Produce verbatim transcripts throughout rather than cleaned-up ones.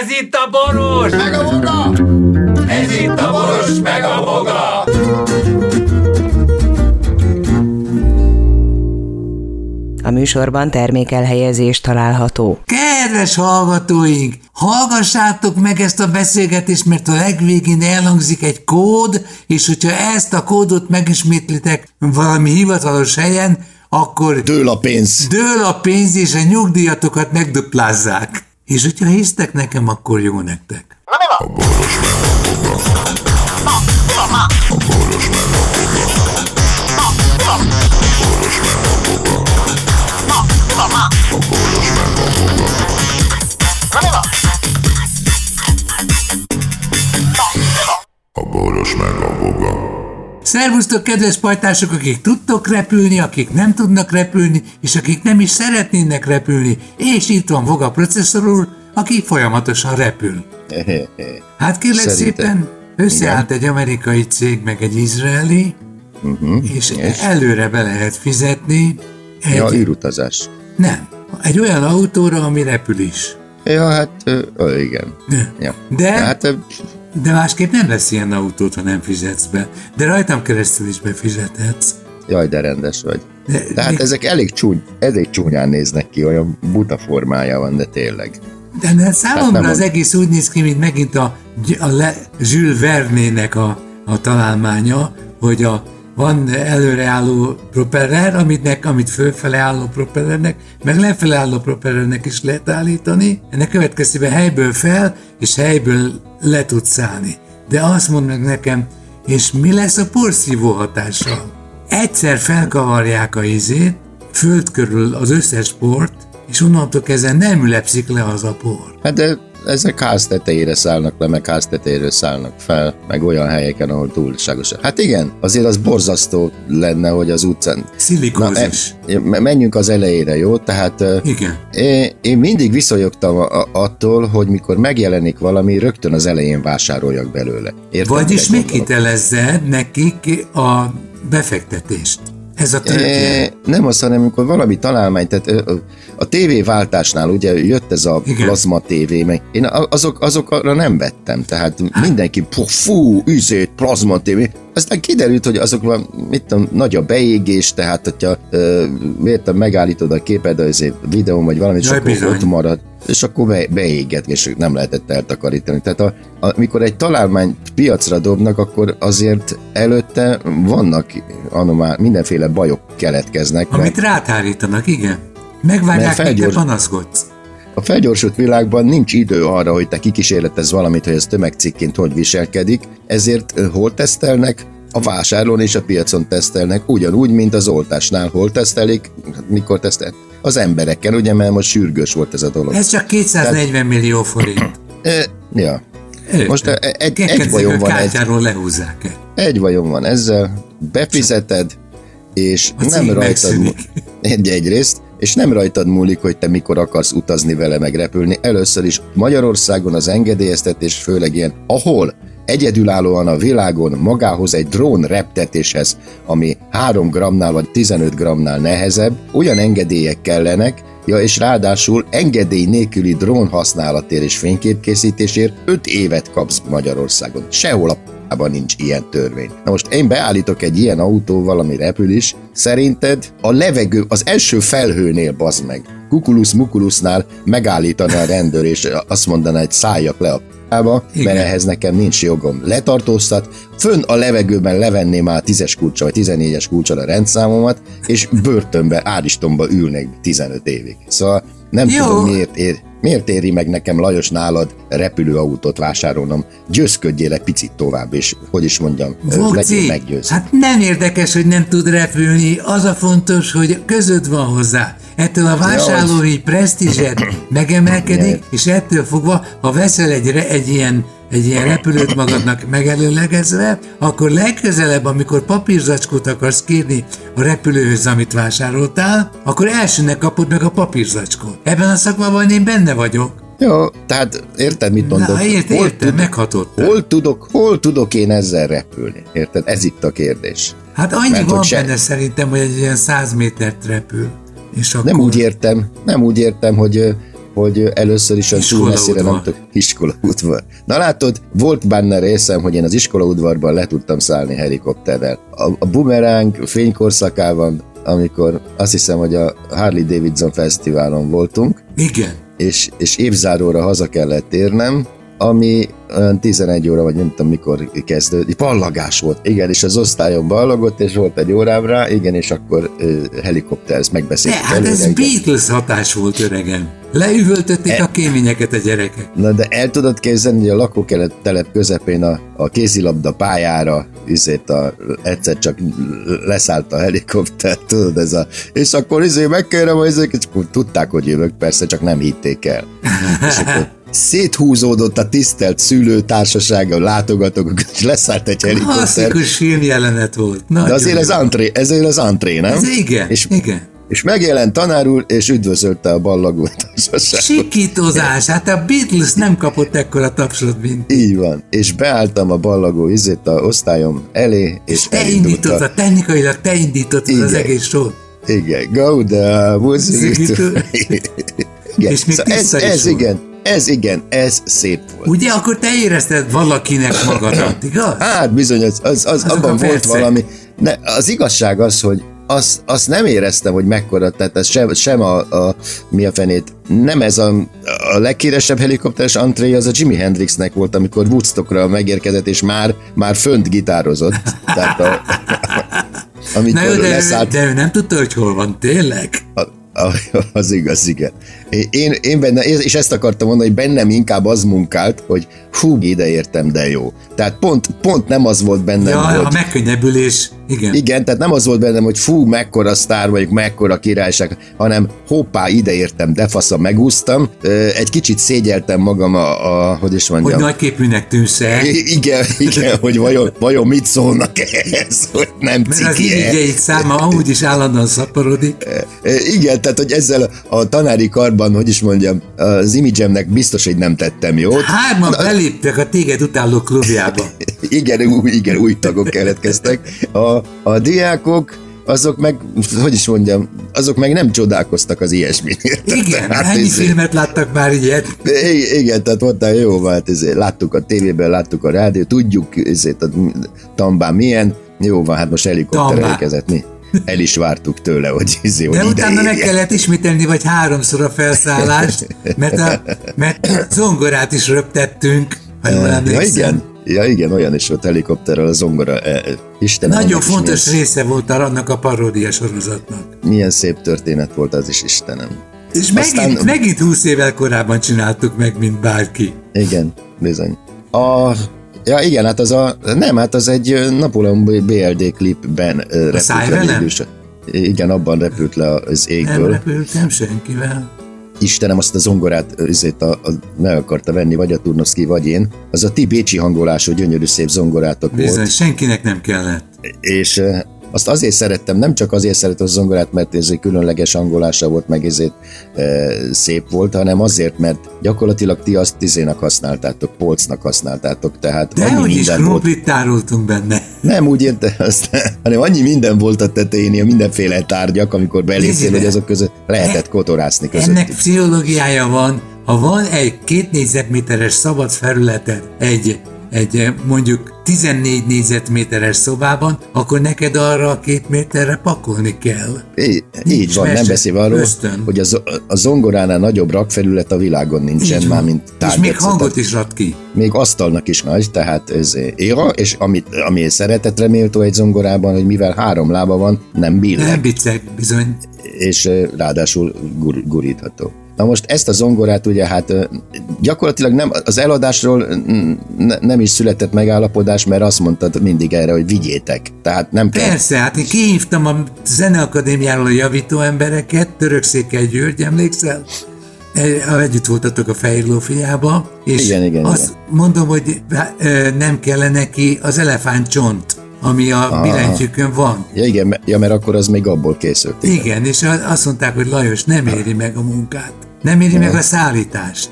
Ez itt a Boros! Meg a Voga! Ez itt a Boros, meg a Voga! A műsorban termékelhelyezés található. Kedves hallgatóink! Hallgassátok meg ezt a beszélgetést, mert a legvégén elhangzik egy kód, és hogyha ezt a kódot megismétlitek valami hivatalos helyen, akkor dől a pénz. Dől a pénz, és a nyugdíjatokat megduplázzák. És hogyha hisztek nekem, akkor jó nektek. Na, mi van? A Boros meg a Voga. Na, mi van már? A Boros meg a Voga. Na, mi van? A Boros meg a Voga. Na, mi van már? A Boros meg a Voga. Na, mi van? Na, mi van? A Boros meg a Voga. Szervusztok, kedves pajtások, akik tudtok repülni, akik nem tudnak repülni, és akik nem is szeretnének repülni. És itt van Voga processzor úr, aki folyamatosan repül. Hát kérlek Szerintem. szépen, összeállt Igen. egy amerikai cég, meg egy izraeli, uh-huh. és yes. előre be lehet fizetni. Egy... Ja, űrutazás. Nem, egy olyan autóra, ami repül is. Ja, hát, ö, igen. Ja. De... Ja, hát, ö... De másképp nem lesz ilyen autót, ha nem fizetsz be. De rajtam keresztül is befizethetsz. Jaj, de rendes vagy. De, de hát de... ezek elég, csúny, elég csúnyán néznek ki, olyan buta formája van, de tényleg. De, de számomra hát az mond... egész úgy néz ki, mint megint a, a Le, Jules Verne-nek a, a találmánya, hogy a, van előreálló propeller, aminek, amit fölfele álló propellernek, meg lefele álló propellernek is lehet állítani. Ennek következtében helyből fel, és helyből le tudsz állni. De azt mondd meg nekem, és mi lesz a porszívó hatással? Egyszer felkavarják a izét, föld körül az összes port, és onnantól kezdve nem ülepszik le az a por. Hát de ezek háztetejére szállnak le, meg háztetejéről szállnak fel, meg olyan helyeken, ahol túlságosan. Hát igen, azért az borzasztó lenne, hogy az utcán... Szilikózis. Na, menjünk az elejére, jó? Tehát igen. Én, én mindig viszonyogtam attól, hogy mikor megjelenik valami, rögtön az elején vásároljak belőle. Értem, vagyis mi kitelezzed nekik a befektetést? Ez a történet. Nem az, hanem amikor valami találmány, tehát a tévéváltásnál ugye jött ez a Igen. plazma tévé, meg én azok, azokra nem vettem, tehát hát. Mindenki fú, üzét, plazma tévé, aztán kiderült, hogy azokban mit tudom, nagy a beégés, tehát hogyha miért megállítod a képed, azért videón vagy valami, és Jaj, akkor bizony. Ott marad. És akkor beéget, és nem lehetett eltakarítani. Tehát a, a, mikor egy találmányt piacra dobnak, akkor azért előtte vannak anomál, mindenféle bajok keletkeznek. Amit meg, rátárítanak, igen. Megvárják, hogy felgyors... te panaszkodsz. A felgyorsult világban nincs idő arra, hogy te kikísérletezz valamit, hogy ez tömegcikként hogy viselkedik, ezért hol tesztelnek? A vásárlón és a piacon tesztelnek, ugyanúgy, mint az oltásnál. Hol tesztelik? Mikor tesztelik? Az emberekkel, ugye, mert most sürgős volt ez a dolog. Ez csak kétszáznegyven tehát... millió forint. E, ja. Előttem. Most egy, egy vajon van kártyáról lehúzzák. Egy vajon van ezzel, befizeted, és a nem rajtad múlik. Egyrészt, és nem rajtad múlik, hogy te mikor akarsz utazni vele, meg repülni. Először is Magyarországon az engedélyeztetés, főleg ilyen, ahol egyedülállóan a világon magához egy drón reptetéshez, ami három grammnál vagy tizenöt grammnál nehezebb, olyan engedélyek kellenek, ja, és ráadásul engedély nélküli drón használatért és fényképkészítésért öt évet kapsz Magyarországon. Sehol a p***ban nincs ilyen törvény. Na most én beállítok egy ilyen autóval, ami repül is, szerinted a levegő az első felhőnél, bazd meg, kukulus-mukulusznál megállítana a rendőr, és azt mondaná, hogy szálljak le a ába, mert ehhez nekem nincs jogom. Letartóztat, fönn a levegőben levenném már tízes kulcsa, vagy tizennégyes kulcsa a rendszámomat, és börtönbe, áristomba ülnék tizenöt évig. Szóval nem Jó. tudom, miért, ér, miért éri meg nekem Lajos nálad repülőautót vásárolnom. Győzködjél egy picit tovább, és hogy is mondjam, legyél meggyőző. Hát nem érdekes, hogy nem tud repülni, az a fontos, hogy között van hozzá. Ettől a vásárlói presztízsed megemelkedik, és ettől fogva, ha veszel egy, egy, ilyen, egy ilyen repülőt magadnak megelőlegezve, akkor legközelebb, amikor papírzacskót akarsz kérni a repülőhöz, amit vásároltál, akkor elsőnek kapod meg a papírzacskót. Ebben a szakmában én benne vagyok. Jó, tehát érted, mit mondod? Na, értem, hol értem, tud, meghatottam. Hol tudok, hol tudok én ezzel repülni? Érted? Ez itt a kérdés. Hát annyi Mert, van benne se... szerintem, hogy egy ilyen száz métert repül. És akkor... Nem úgy értem, nem úgy értem, hogy hogy először is olyan túl messzire nem tök iskolaudvar. Na látod, volt benne részem, hogy én az iskolaudvarban le tudtam szállni helikopterrel. A, a bumeránk fénykorszakában, amikor azt hiszem, hogy a Harley Davidson fesztiválon voltunk. Igen. És, és évzáróra haza kellett érnem, ami olyan tizenegy óra, vagy nem tudom mikor kezdődött, ballagás volt, igen, és az osztályon ballagott, és volt egy órám rá, igen, és akkor uh, helikopter, ezt megbeszéltük. De, hát ez Beatles hatás volt, öregem. Leüvöltötték e- a kéményeket a gyerekek. Na, de el tudod képzelni, hogy a lakókelet telep közepén a, a kézilabda pályára izét a, egyszer csak leszállt a helikopter, tudod, ez a, és akkor izé megkérem, hogy izé, tudták, hogy jövök, persze, csak nem hitték el. És akkor széthúzódott a tisztelt szülőtársasága, látogatók, és leszállt egy helikopter. Klasszikus filmjelenet volt. Nagy de azért az antré, ezért az antré, nem? Ez igen, és, igen. És megjelent tanár úr, és üdvözölte a ballagó társaságot. Sikítozás, hát a Beatles nem kapott ekkora tapsot, mint. Így van, és beálltam a ballagó izét a osztályom elé, és, és te indítottad, a... technikailag te indítottad az egész sót. Igen, gauda, muzikító. Igen, és még szóval ez, ez igen. Ez igen, ez szép volt. Ugye, akkor te érezted valakinek magadat, igaz? Hát bizony, az, az, az abban volt valami. Ne, az igazság az, hogy azt az nem éreztem, hogy mekkora, tehát ez sem, sem a, a mi a fenét. Nem ez a, a leghíresebb helikopteres antré, az a Jimi Hendrixnek volt, amikor Woodstockra megérkezett, és már, már fönt gitározott. Tehát a, na jó, de, leszállt... de ő nem tudta, hogy hol van, tényleg? A, az igaz, igen. Én, én benne, és ezt akartam mondani, hogy bennem inkább az munkált, hogy hú, ide értem, de jó. Tehát pont, pont nem az volt bennem, ja, hogy... a megkönnyebbülés, igen. Igen, tehát nem az volt bennem, hogy fú, mekkora sztár vagyok, mekkora királyság, hanem hoppá, ide értem, de faszom, megúsztam. Egy kicsit szégyeltem magam a, a hogy is mondjam... Hogy nagyképűnek tűnsz-e? Igen, igen, hogy vajon, vajon mit szólnak ehhez, hogy nem ciki-e. Mert az irigyeik száma amúgy is állandóan szaporodik. Igen, tehát, hogy ezzel a tanári karban, hogy is mondjam, az imidzsemnek biztos, hogy nem tettem jót. Hárman Na, beléptek a téged utáló klubjába. Igen, új, igen, új tagok keletkeztek. A, a diákok, azok meg, hogy is mondjam, azok meg nem csodálkoztak az ilyesmiért. Igen, hát ennyi ezért... filmet láttak már ilyet. I- igen, tehát mondták, jó, hát ezért láttuk a tévében, láttuk a rádió, tudjuk ezért a Tambán milyen, jó van, hát most helikopter érkezett mi. El is vártuk tőle, hogy izé, hogy de utána meg kellett ismételni, vagy háromszor a felszállást, mert a mert zongorát is röptettünk, ha jól emlékszem. Ja igen, olyan is volt helikopterrel a zongora. Istenem, nagyon fontos milyen... része volt annak a paródia sorozatnak. Milyen szép történet volt az is, Istenem. És aztán... megint, megint húsz évvel korábban csináltuk meg, mint bárki. Igen, bizony. A... Ja igen, hát az a... Nem, hát az egy Napóleon bé el dé klipben repült le. Igen, abban repült le az égből. Nem repültem senkivel. Istenem, azt a zongorát azért a, a, meg akarta venni, vagy a Turnovszky, vagy én. Az a ti bécsi hangolású, gyönyörű szép zongorátok Bizony, volt. Senkinek nem kellett. És azt azért szerettem, nem csak azért szerettem a zongorát, mert ez egy különleges hangolása volt, meg ezért e, szép volt, hanem azért, mert gyakorlatilag ti azt tizénak használtátok, polcnak használtátok, tehát de annyi minden volt. Dehogy is tároltunk benne. Nem úgy érte azt, hanem annyi minden volt a tetején, a mindenféle tárgyak, amikor beléptél, hogy azok között lehetett kotorászni közöttük. Ennek pszichológiája van, ha van egy két négyzetméteres szabad felületen egy egy mondjuk tizennégy négyzetméteres szobában, akkor neked arra a két méterre pakolni kell. É, így van, nem beszélve arról, ösztön. Hogy a, a zongoránál nagyobb rakfelület a világon nincsen már, mint tárgyat. És még hangot is ad ki. Még asztalnak is nagy, tehát ez éra, és amit, ami szeretetre méltó egy zongorában, hogy mivel három lába van, nem billeg. Nem biceg, bizony. És ráadásul gur, gurítható. Na most ezt a zongorát ugye hát gyakorlatilag nem, az eladásról n- nem is született megállapodás, mert azt mondtad mindig erre, hogy vigyétek. Tehát nem kell. Persze, hát én kihívtam a Zeneakadémiáról a javító embereket, Törökszéken György, emlékszel? Együtt voltatok a Fejlófiába, és igen, igen, azt igen. Mondom, hogy nem kellene neki az elefántcsont, ami a billentyűkön van. Ja, igen, ja, mert akkor az még abból készült. Igen, igen, és azt mondták, hogy Lajos, nem éri meg a munkát. Nem éri ja. meg a szállítást.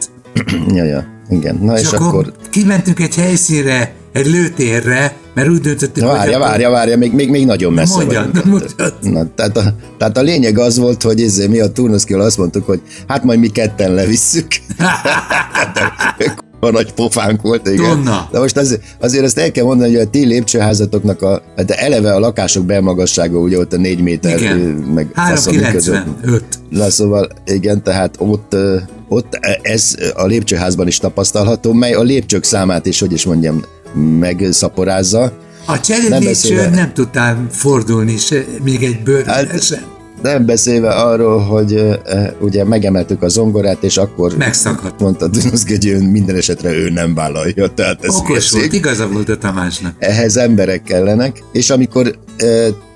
Ja, ja, igen. Na és, és akkor... akkor kimentünk egy helyszínre, egy lőtérre, mert úgy döntöttük, hogy... Várja, várja, várja, még, még, még nagyon messze mondjad, vagyunk. Na, tehát, a, tehát a lényeg az volt, hogy ezért mi a Turnuszkival azt mondtuk, hogy hát majd mi ketten levisszük. Van nagy pofánk volt, igen. Tonna. De most azért, azért azt el kell mondani, hogy a ti lépcsőházatoknak a, de eleve a lakások belmagassága ugye ott a négy méter, igen. Meg három egész kilencvenöt. Na szóval, igen, tehát ott, ott ez a lépcsőházban is tapasztalható, mely a lépcsők számát is, hogy is mondjam, megszaporázza. A cseréd nem tudtál fordulni se, még egy bőrben hát, sem. Nem beszélve arról, hogy e, ugye megemeltük a zongorát, és akkor megszakadt. Mondta Dunaszki, hogy ön minden esetre ő nem vállalja. Tehát ez okos érzik. Volt, igaza volt a Tamásnak. Ehhez emberek kellenek, és amikor e,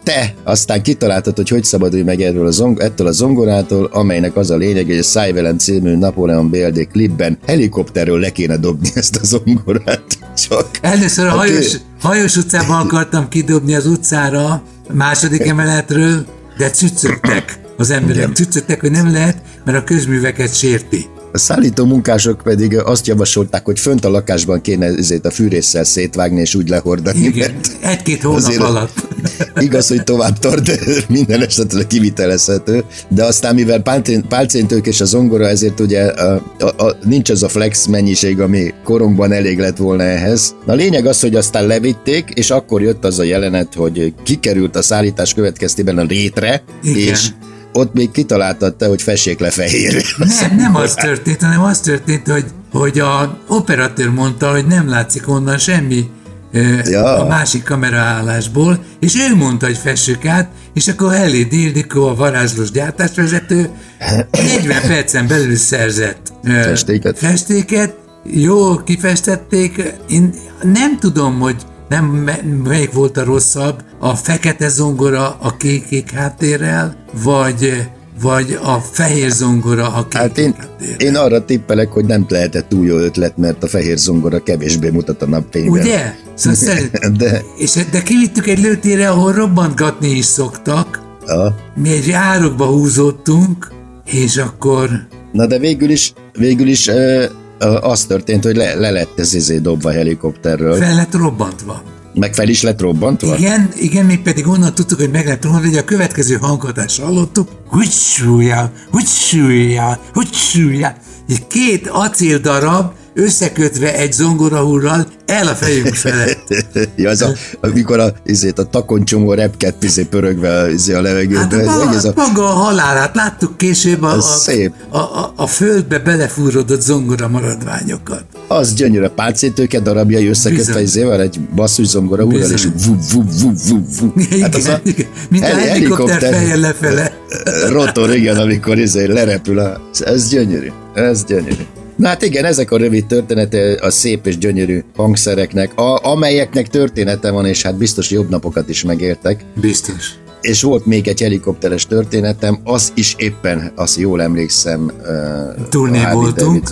te aztán kitaláltad, hogy hogy szabadulj meg erről a zong- ettől a zongorától, amelynek az a lényeg, hogy a Silent című Napoleon bé el dé klipben helikopterről le kéne dobni ezt a zongorát. Csak először a hajós, ké... hajós utcában akartam kidobni az utcára, a második emeletről, de cüccögtek az emberek, cüccögtek, hogy nem lehet, mert a közműveket sérti. A szállító munkások pedig azt javasolták, hogy fönt a lakásban kéne ezért a fűrésszel szétvágni és úgy lehordani. Igen, egy-két hónap alatt. Igaz, hogy tovább tart, minden esetre kivitelezhető, de aztán mivel pálcéntők és a zongora, ezért ugye a, a, a, nincs az a flex mennyiség, ami korunkban elég lett volna ehhez. A lényeg az, hogy aztán levitték, és akkor jött az a jelenet, hogy kikerült a szállítás következtében a rétre, igen. És... ott még kitaláltad te, hogy fessék le fehérre. Nem, nem az történt, hanem az történt, hogy, hogy az operatőr mondta, hogy nem látszik onnan semmi ja. A másik kameraállásból, és ő mondta, hogy fessük át, és akkor Ellie Dirdikó, a varázslós gyártásvezető, negyven percen belül szerzett festéket. festéket. Jó, kifestették. Én nem tudom, hogy nem, melyik volt a rosszabb, a fekete zongora a kék-kék háttérrel, vagy, vagy a fehér zongora a kék-kék hát én, háttérrel. Én arra tippelek, hogy nem lehetett túl jó ötlet, mert a fehér zongora kevésbé mutat a napfényben. Ugye? Szóval szerint, de... És, de kivittük egy lőtérre, ahol robbantgatni is szoktak. Aha. Mi egy árokba húzódtunk, és akkor... Na de végül is, végül is ö, ö, az történt, hogy le, le lett ez izé dobva a helikopterről. Fel lett robbantva. Meg fel is lett robbantva? Igen, igen, még pedig onnan tudtuk, hogy meg lett robbantva, hogy a következő hangadással hallottuk, hogy súlya, hogy súlya, hogy súlya. Két acéldarab összekötve egy zongorahúrral el a fejünk felett. Ja, az a, amikor a, izét, a takoncsomó repkett izé, pörögve izé, a levegőbe. Hát a, ez a, maga a halálát láttuk később a, a, a, a földbe belefúrodott zongora maradványokat. Az gyönyörű, a páncéltőke darabjai összekötve izével egy basszus zongorahúrral, és vub, vub, vub, vub, vub. Hát az a mint heli, a helikopter fejjel lefele. Rotor, igen, amikor izé, lerepül. A, ez gyönyörű, ez gyönyörű. Na hát igen, ezek a rövid története a szép és gyönyörű hangszereknek, a, amelyeknek története van, és hát biztos jobb napokat is megértek. Biztos. És volt még egy helikopteres történetem, az is éppen, azt jól emlékszem, turné voltunk.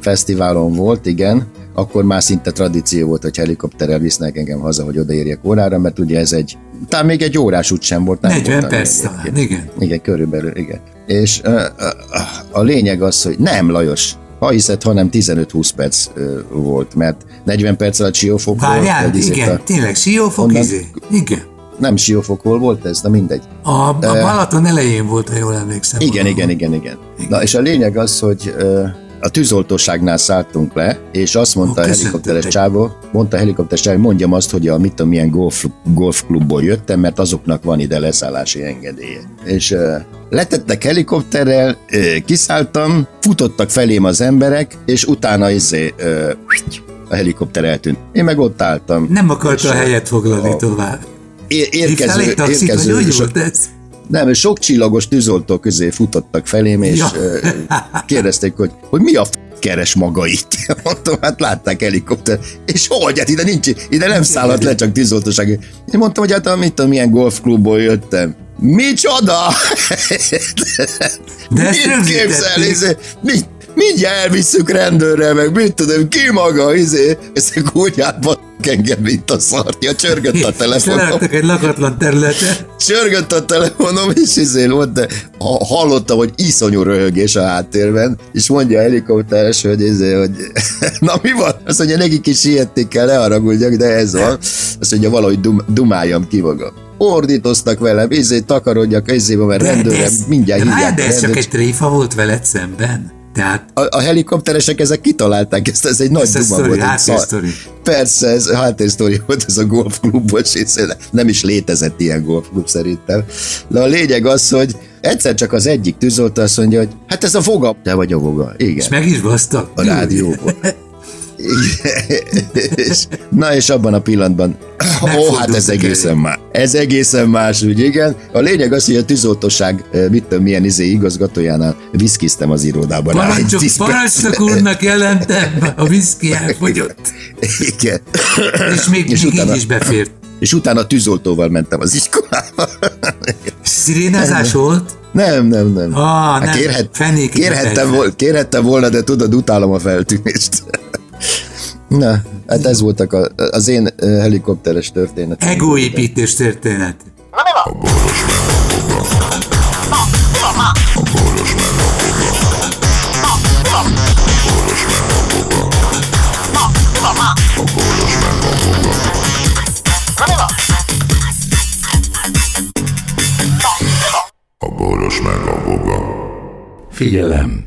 Fesztiválon volt, igen. Akkor már szinte tradíció volt, hogy helikopterrel visznek engem haza, hogy odaérjek órára, mert ugye ez egy, talán még egy órás út sem volt. negyven perc talán, igen. Igen, körülbelül, igen. És a, a, a lényeg az, hogy nem, Lajos, ha hiszed, hanem tizenöt-húsz perc ö, volt, mert negyven perc alatt Siófok volt. Várjál, igen, a... tényleg Siófok, izé, igen. Nem Siófokból volt ez, de mindegy. A, a Balaton elején volt, ha jól emlékszem. Igen, igen, igen, igen, igen. Na és a lényeg az, hogy ö, a tűzoltóságnál szálltunk le, és azt mondta Ó, a helikopteres csávó, mondta a helikopteres csávó, mondjam azt, hogy a mit tudom, milyen golf, golfklubból jöttem, mert azoknak van ide leszállási engedélye. És... Ö, letettek helikopterrel, kiszálltam, futottak felém az emberek, és utána izé, a helikopter eltűnt. Én meg ott álltam. Nem akarta a helyet foglalni a... tovább. É- érkező, érkező, taxit, érkező, hogy so... Nem, sok csillagos tűzoltó közé futottak felém, és ja. Kérdezték, hogy, hogy mi a f*** keres maga itt. Mondtam, hát látták helikopter, és hogy, hát ide nincs, ide nem szállhat le, csak tűzoltóság. Én mondtam, hogy hát mit tudom, milyen golfklubból jöttem. Micsoda! De mit képzel? Mit, mindjárt elvisszük rendőrrel, meg mit tudom, ki maga, izé, ezek úgy átban engem, mint a szartja, csörgött a telefonom. És láttak egy lakatlan területet. Csörgött a telefonom, és izé volt, de hallottam, hogy iszonyú röhögés a háttérben, és mondja a helikopteres, hogy izé, hogy na mi van? Azt mondja, nekik is ilyették kell, ne haragudjak, de ez van. Azt mondja, valahogy dum- dumáljam ki magam. Ordítoztak velem, izé takarodjak, izébe, mert de rendőrem, ez, mindjárt hívják. Hát, de ez rendőr. Csak egy tréfa volt veled szemben. Tehát, a, a helikopteresek ezek kitalálták ezt, ez egy nagy duma sztori, volt. Háttérsztori. Persze, ez háttérsztori volt, ez a golfklubos, nem is létezett ilyen golfklub szerintem. De a lényeg az, hogy egyszer csak az egyik tűzoltó azt mondja, hogy hát ez a Voga, te vagy a Voga, igen. És meg is basztak. A rádióból. és, na és abban a pillanatban ó, oh, hát ez egészen más. Ez egészen más, úgy igen. A lényeg az, hogy a tűzoltóság mit tudom, milyen izé igazgatójánál viszkiztem az irodában. Parancsok, parancsok úrnak jelentem, a viszki elfogyott. Igen. És még, és még utána, így is befért. És utána tűzoltóval mentem az iskolába. Szirénázás volt? Nem, nem, nem. Ah, nem. Kérhet, kérhettem, volna, kérhettem volna, de tudod, utálom a feltűnést. Na, hát ez voltak a, az én helikopteres történet. Egóépítés történet. Na, mi van? A Boros meg a Voga. Figyelem!